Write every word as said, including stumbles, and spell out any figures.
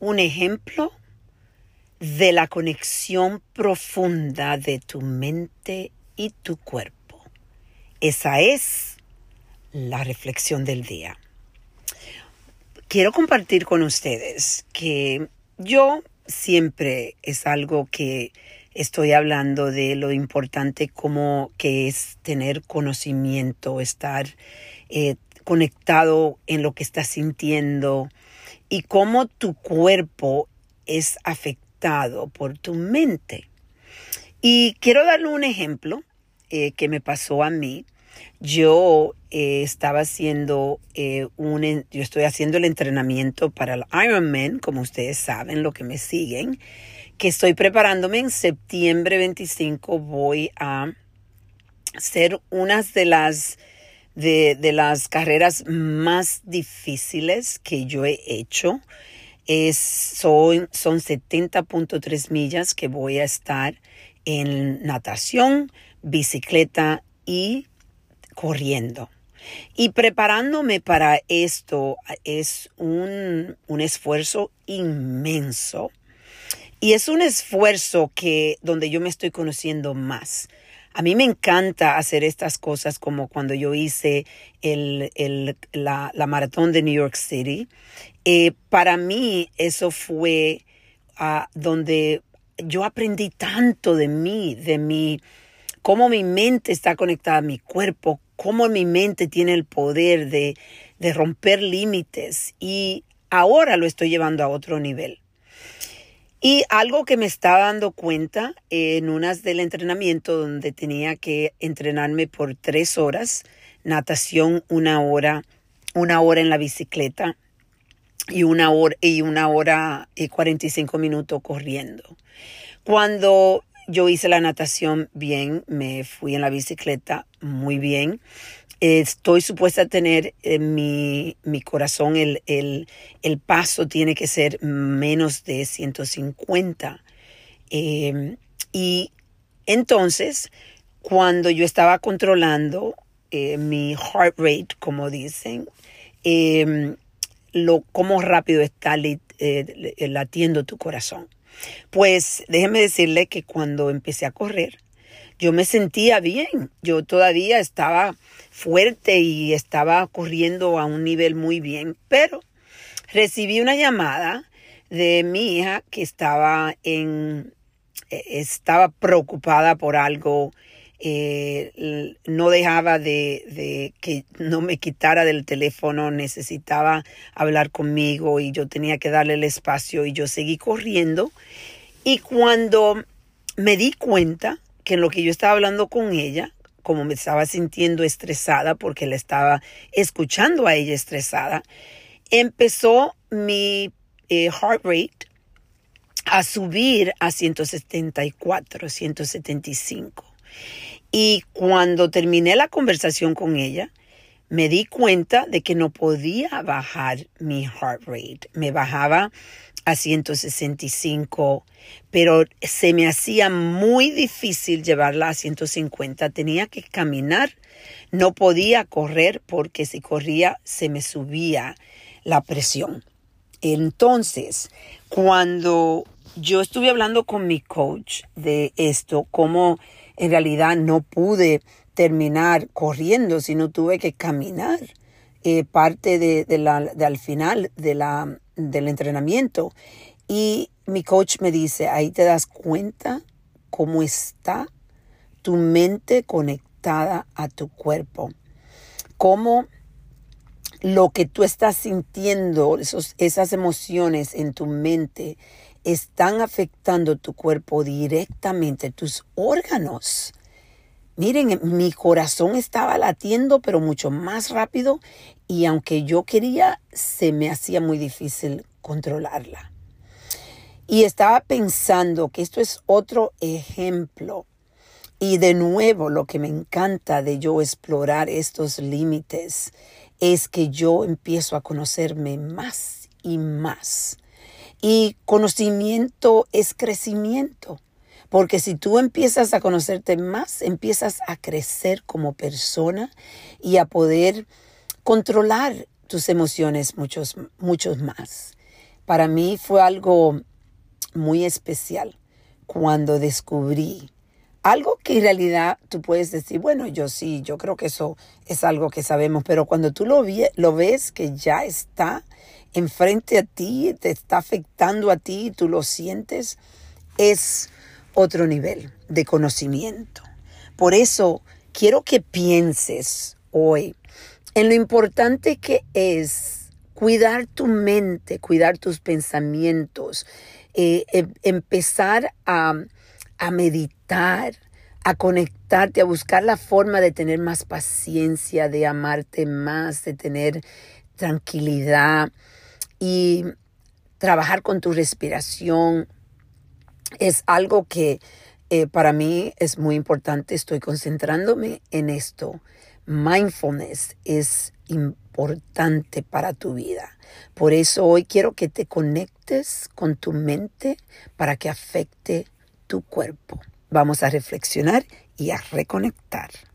un ejemplo de la conexión profunda de tu mente y tu cuerpo. Esa es la reflexión del día. Quiero compartir con ustedes que yo siempre es algo que estoy hablando de lo importante como que es tener conocimiento, estar eh, conectado en lo que estás sintiendo y cómo tu cuerpo es afectado por tu mente. Y quiero darle un ejemplo eh, que me pasó a mí. Yo eh, estaba haciendo eh, un, yo estoy haciendo el entrenamiento para el Ironman, como ustedes saben, los que me siguen, que estoy preparándome. En septiembre veinticinco voy a hacer una de las, de, de las carreras más difíciles que yo he hecho. Es, son, son setenta punto tres millas que voy a estar en natación, bicicleta y corriendo. Y preparándome para esto es un, un esfuerzo inmenso. Y es un esfuerzo que, donde yo me estoy conociendo más. A mí me encanta hacer estas cosas, como cuando yo hice el, el, la, la maratón de New York City. Eh, para mí eso fue uh, donde yo aprendí tanto de mí, de mi, cómo mi mente está conectada a mi cuerpo, cómo mi mente tiene el poder de, de romper límites. Y ahora lo estoy llevando a otro nivel. Y algo que me estaba dando cuenta en unas del entrenamiento, donde tenía que entrenarme por tres horas, natación una hora, una hora en la bicicleta y una hora y una hora y cuarenta y cinco minutos corriendo. Cuando yo hice la natación bien, me fui en la bicicleta muy bien. Estoy supuesta a tener eh, mi, mi corazón, el, el, el paso tiene que ser menos de ciento cincuenta. Eh, y entonces, cuando yo estaba controlando eh, mi heart rate, como dicen, eh, lo, cómo rápido está lit, eh, latiendo tu corazón. Pues déjeme decirle que cuando empecé a correr, yo me sentía bien. Yo todavía estaba fuerte y estaba corriendo a un nivel muy bien. Pero recibí una llamada de mi hija que estaba, en, estaba preocupada por algo. Eh, no dejaba de, de que no me quitara del teléfono. Necesitaba hablar conmigo y yo tenía que darle el espacio. Y yo seguí corriendo. Y cuando me di cuenta que en lo que yo estaba hablando con ella, como me estaba sintiendo estresada porque la estaba escuchando a ella estresada, empezó mi eh, heart rate a subir a ciento setenta y cuatro, ciento setenta y cinco. Y cuando terminé la conversación con ella, me di cuenta de que no podía bajar mi heart rate. Me bajaba a ciento sesenta y cinco, pero se me hacía muy difícil llevarla a ciento cincuenta. Tenía que caminar, no podía correr porque si corría se me subía la presión. Entonces, cuando yo estuve hablando con mi coach de esto, cómo en realidad no pude terminar corriendo, sino tuve que caminar eh, parte de, de la, de al final de la del entrenamiento. Y mi coach me dice, ahí te das cuenta cómo está tu mente conectada a tu cuerpo. Cómo lo que tú estás sintiendo, esos, esas emociones en tu mente, están afectando tu cuerpo directamente, tus órganos. Miren, mi corazón estaba latiendo, pero mucho más rápido. Y aunque yo quería, se me hacía muy difícil controlarla. Y estaba pensando que esto es otro ejemplo. Y de nuevo, lo que me encanta de yo explorar estos límites es que yo empiezo a conocerme más y más. Y conocimiento es crecimiento. Porque si tú empiezas a conocerte más, empiezas a crecer como persona y a poder controlar tus emociones muchos, muchos más. Para mí fue algo muy especial cuando descubrí algo que en realidad tú puedes decir, bueno, yo sí, yo creo que eso es algo que sabemos, pero cuando tú lo, vi, lo ves que ya está enfrente a ti, te está afectando a ti, tú lo sientes, es otro nivel de conocimiento. Por eso quiero que pienses hoy en lo importante que es cuidar tu mente, cuidar tus pensamientos, eh, eh, empezar a, a meditar, a conectarte, a buscar la forma de tener más paciencia, de amarte más, de tener tranquilidad y trabajar con tu respiración. Es algo que eh, para mí es muy importante. Estoy concentrándome en esto. Mindfulness es importante para tu vida. Por eso hoy quiero que te conectes con tu mente para que afecte tu cuerpo. Vamos a reflexionar y a reconectar.